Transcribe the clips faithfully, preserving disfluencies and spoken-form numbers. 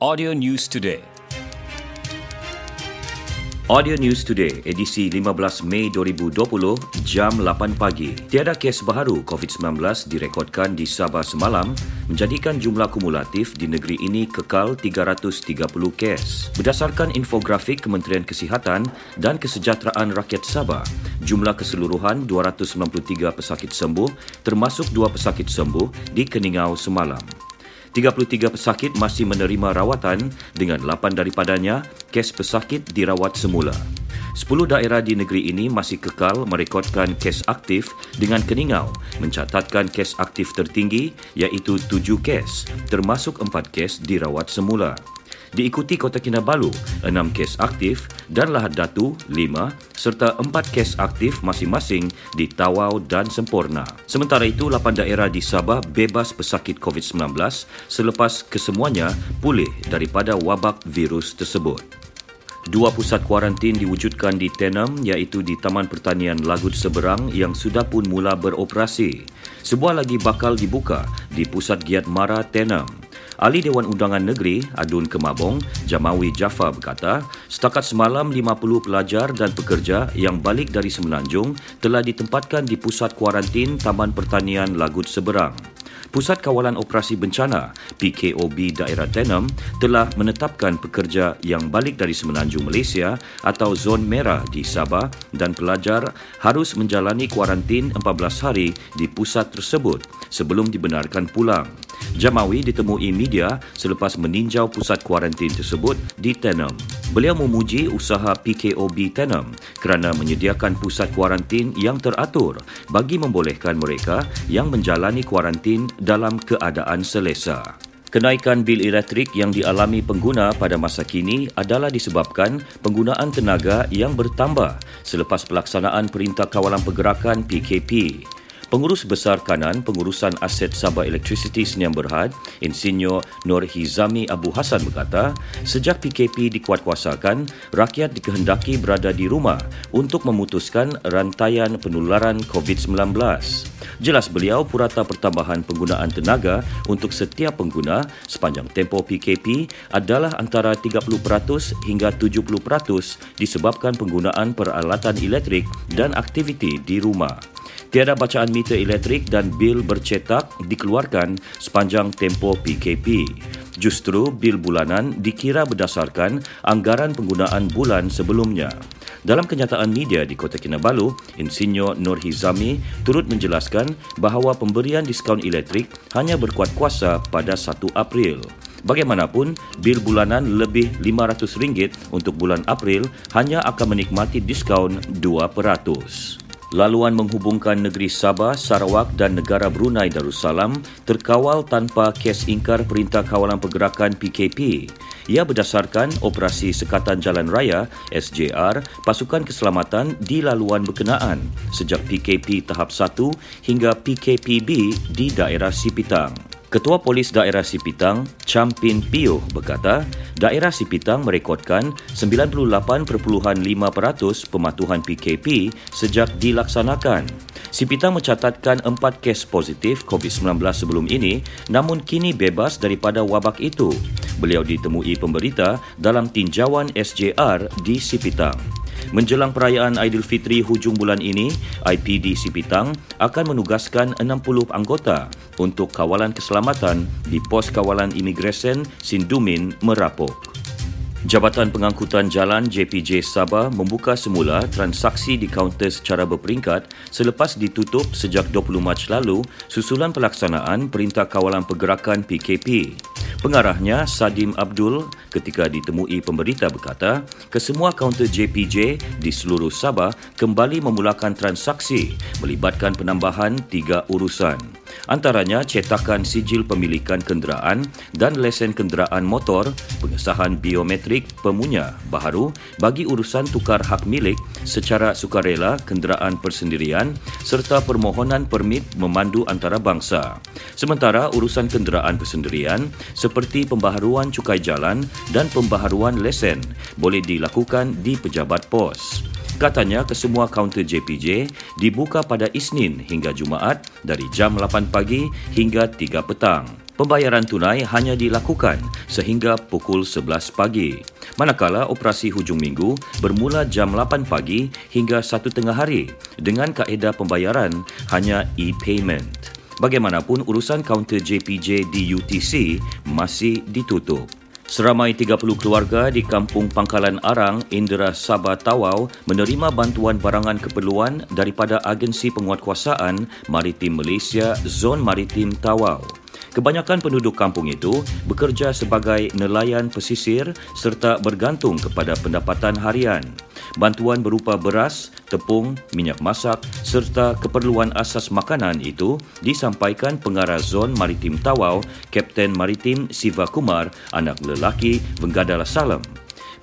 Audio News Today. Audio News Today, edisi lima belas Mei dua ribu dua puluh, jam lapan pagi. Tiada kes baharu COVID sembilan belas direkodkan di Sabah semalam, menjadikan jumlah kumulatif di negeri ini kekal tiga ratus tiga puluh kes. Berdasarkan infografik Kementerian Kesihatan dan Kesejahteraan Rakyat Sabah, jumlah keseluruhan dua ratus sembilan puluh tiga pesakit sembuh, termasuk dua pesakit sembuh di Keningau semalam. tiga puluh tiga pesakit masih menerima rawatan dengan lapan daripadanya kes pesakit dirawat semula. sepuluh daerah di negeri ini masih kekal merekodkan kes aktif dengan Keningau mencatatkan kes aktif tertinggi iaitu tujuh kes, termasuk empat kes dirawat semula. Diikuti Kota Kinabalu, enam kes aktif dan Lahad Datu, lima serta empat kes aktif masing-masing di Tawau dan Semporna. Sementara itu, lapan daerah di Sabah bebas pesakit COVID sembilan belas selepas kesemuanya pulih daripada wabak virus tersebut. Dua pusat kuarantin diwujudkan di Tenom iaitu di Taman Pertanian Lagut Seberang yang sudah pun mula beroperasi. Sebuah lagi bakal dibuka di Pusat Giat Mara Tenom. Ahli Dewan Undangan Negeri, Adun Kemabong, Jamawi Jaffa berkata, setakat semalam lima puluh pelajar dan pekerja yang balik dari Semenanjung telah ditempatkan di pusat kuarantin Taman Pertanian Lagut Seberang. Pusat Kawalan Operasi Bencana, P K O B Daerah Tenom, telah menetapkan pekerja yang balik dari Semenanjung Malaysia atau zon merah di Sabah dan pelajar harus menjalani kuarantin empat belas hari di pusat tersebut sebelum dibenarkan pulang. Jamawi ditemui media selepas meninjau pusat kuarantin tersebut di Tenom. Beliau memuji usaha P K O B Tenom kerana menyediakan pusat kuarantin yang teratur bagi membolehkan mereka yang menjalani kuarantin dalam keadaan selesa. Kenaikan bil elektrik yang dialami pengguna pada masa kini adalah disebabkan penggunaan tenaga yang bertambah selepas pelaksanaan Perintah Kawalan Pergerakan P K P. Pengurus Besar Kanan Pengurusan Aset Sabah Electricity Sdn Bhd, Insinyur Nor Hizami Abu Hassan berkata, sejak P K P dikuatkuasakan, rakyat dikehendaki berada di rumah untuk memutuskan rantaian penularan COVID sembilan belas. Jelas beliau purata pertambahan penggunaan tenaga untuk setiap pengguna sepanjang tempoh P K P adalah antara tiga puluh peratus hingga tujuh puluh peratus disebabkan penggunaan peralatan elektrik dan aktiviti di rumah. Tiada bacaan meter elektrik dan bil bercetak dikeluarkan sepanjang tempoh P K P. Justru, bil bulanan dikira berdasarkan anggaran penggunaan bulan sebelumnya. Dalam kenyataan media di Kota Kinabalu, Insinyur Nor Hizami turut menjelaskan bahawa pemberian diskaun elektrik hanya berkuat kuasa pada satu April. Bagaimanapun, bil bulanan lebih lima ratus ringgit untuk bulan April hanya akan menikmati diskaun dua peratus. Laluan menghubungkan negeri Sabah, Sarawak dan negara Brunei Darussalam terkawal tanpa kes ingkar Perintah Kawalan Pergerakan P K P. Ia berdasarkan Operasi Sekatan Jalan Raya S J R Pasukan Keselamatan di laluan berkenaan sejak P K P tahap satu hingga P K P B di daerah Sipitang. Ketua Polis Daerah Sipitang, Champin Pio berkata, daerah Sipitang merekodkan sembilan puluh lapan perpuluhan lima peratus pematuhan P K P sejak dilaksanakan. Sipitang mencatatkan empat kes positif COVID sembilan belas sebelum ini namun kini bebas daripada wabak itu. Beliau ditemui pemberita dalam tinjauan S J R di Sipitang. Menjelang perayaan Aidilfitri hujung bulan ini, I P D Sipitang akan menugaskan enam puluh anggota untuk kawalan keselamatan di pos kawalan imigresen Sindumin, Merapok. Jabatan Pengangkutan Jalan J P J Sabah membuka semula transaksi di kaunter secara berperingkat selepas ditutup sejak dua puluh Mac lalu susulan pelaksanaan Perintah Kawalan Pergerakan P K P. Pengarahnya, Sadim Abdul, ketika ditemui pemberita berkata, kesemua kaunter J P J di seluruh Sabah kembali memulakan transaksi melibatkan penambahan tiga urusan. Antaranya cetakan sijil pemilikan kenderaan dan lesen kenderaan motor, pengesahan biometrik pemunya baharu bagi urusan tukar hak milik secara sukarela kenderaan persendirian serta permohonan permit memandu antarabangsa. Sementara urusan kenderaan persendirian seperti pembaharuan cukai jalan dan pembaharuan lesen boleh dilakukan di pejabat pos. Katanya kesemua kaunter J P J dibuka pada Isnin hingga Jumaat dari jam lapan pagi hingga tiga petang. Pembayaran tunai hanya dilakukan sehingga pukul sebelas pagi, manakala operasi hujung minggu bermula jam lapan pagi hingga satu tengah hari dengan kaedah pembayaran hanya e-payment. Bagaimanapun, urusan kaunter J P J di U T C masih ditutup. Seramai tiga puluh keluarga di Kampung Pangkalan Arang, Indera Sabah, Tawau menerima bantuan barangan keperluan daripada Agensi Penguatkuasaan Maritim Malaysia Zon Maritim Tawau. Kebanyakan penduduk kampung itu bekerja sebagai nelayan pesisir serta bergantung kepada pendapatan harian. Bantuan berupa beras, tepung, minyak masak serta keperluan asas makanan itu disampaikan Pengarah Zon Maritim Tawau, Kapten Maritim Siva Kumar, anak lelaki Benggala Salam,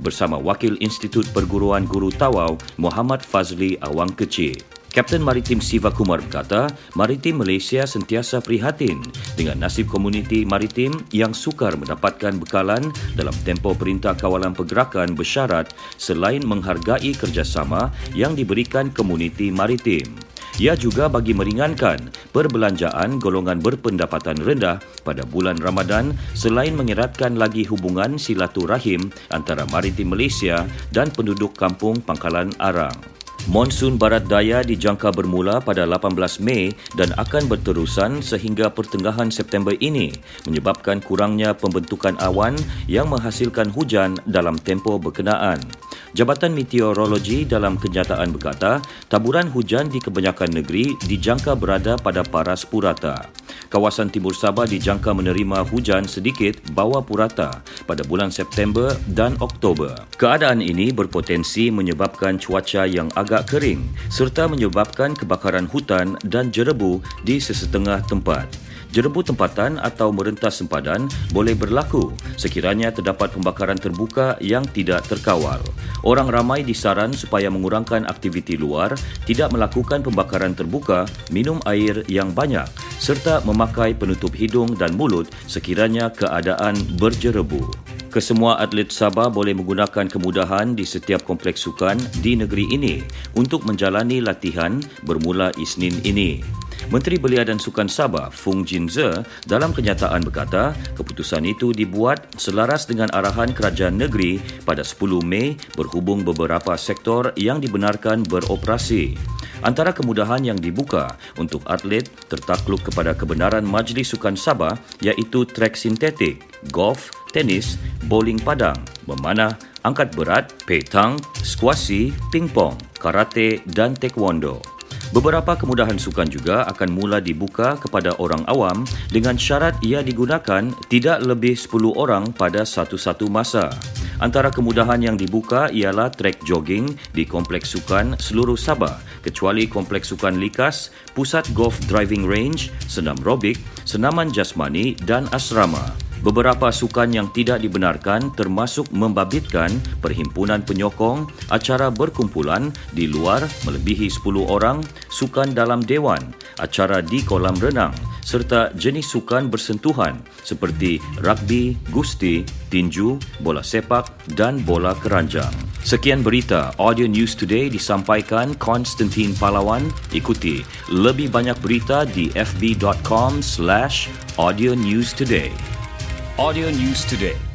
bersama Wakil Institut Perguruan Guru Tawau, Muhammad Fazli Awang Kecil. Kapten Maritim Siva Kumar berkata, Maritim Malaysia sentiasa prihatin dengan nasib komuniti maritim yang sukar mendapatkan bekalan dalam tempoh Perintah Kawalan Pergerakan bersyarat selain menghargai kerjasama yang diberikan komuniti maritim. Ia juga bagi meringankan perbelanjaan golongan berpendapatan rendah pada bulan Ramadan selain mengeratkan lagi hubungan silaturahim antara Maritim Malaysia dan penduduk Kampung Pangkalan Arang. Monsun Barat Daya dijangka bermula pada lapan belas Mei dan akan berterusan sehingga pertengahan September ini menyebabkan kurangnya pembentukan awan yang menghasilkan hujan dalam tempoh berkenaan. Jabatan Meteorologi dalam kenyataan berkata, taburan hujan di kebanyakan negeri dijangka berada pada paras purata. Kawasan Timur Sabah dijangka menerima hujan sedikit bawah purata pada bulan September dan Oktober. Keadaan ini berpotensi menyebabkan cuaca yang agak kering serta menyebabkan kebakaran hutan dan jerebu di sesetengah tempat. Jerebu tempatan atau merentas sempadan boleh berlaku sekiranya terdapat pembakaran terbuka yang tidak terkawal. Orang ramai disaran supaya mengurangkan aktiviti luar, tidak melakukan pembakaran terbuka, minum air yang banyak serta memakai penutup hidung dan mulut sekiranya keadaan berjerebu. Kesemua atlet Sabah boleh menggunakan kemudahan di setiap kompleks sukan di negeri ini untuk menjalani latihan bermula Isnin ini. Menteri Belia dan Sukan Sabah, Fung Jin Ze, dalam kenyataan berkata, keputusan itu dibuat selaras dengan arahan kerajaan negeri pada sepuluh Mei berhubung beberapa sektor yang dibenarkan beroperasi. Antara kemudahan yang dibuka untuk atlet tertakluk kepada kebenaran Majlis Sukan Sabah iaitu trek sintetik, golf, tenis, bowling padang, memanah, angkat berat, petang, skuasi, pingpong, karate dan taekwondo. Beberapa kemudahan sukan juga akan mula dibuka kepada orang awam dengan syarat ia digunakan tidak lebih sepuluh orang pada satu-satu masa. Antara kemudahan yang dibuka ialah trek jogging di Kompleks Sukan seluruh Sabah kecuali Kompleks Sukan Likas, Pusat Golf Driving Range, Senam Robik, Senaman Jasmani dan Asrama. Beberapa sukan yang tidak dibenarkan termasuk membabitkan perhimpunan penyokong, acara berkumpulan di luar melebihi sepuluh orang, sukan dalam dewan, acara di kolam renang serta jenis sukan bersentuhan seperti ragbi, gusti, tinju, bola sepak dan bola keranjang. Sekian berita Audio News Today disampaikan Konstantin Palawan. Ikuti lebih banyak berita di f b dot com slash audio news today. Audio News Today.